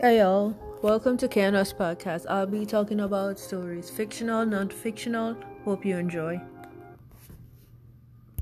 Hey y'all, welcome to KNR's podcast. I'll be talking about stories, fictional, non-fictional. Hope you enjoy.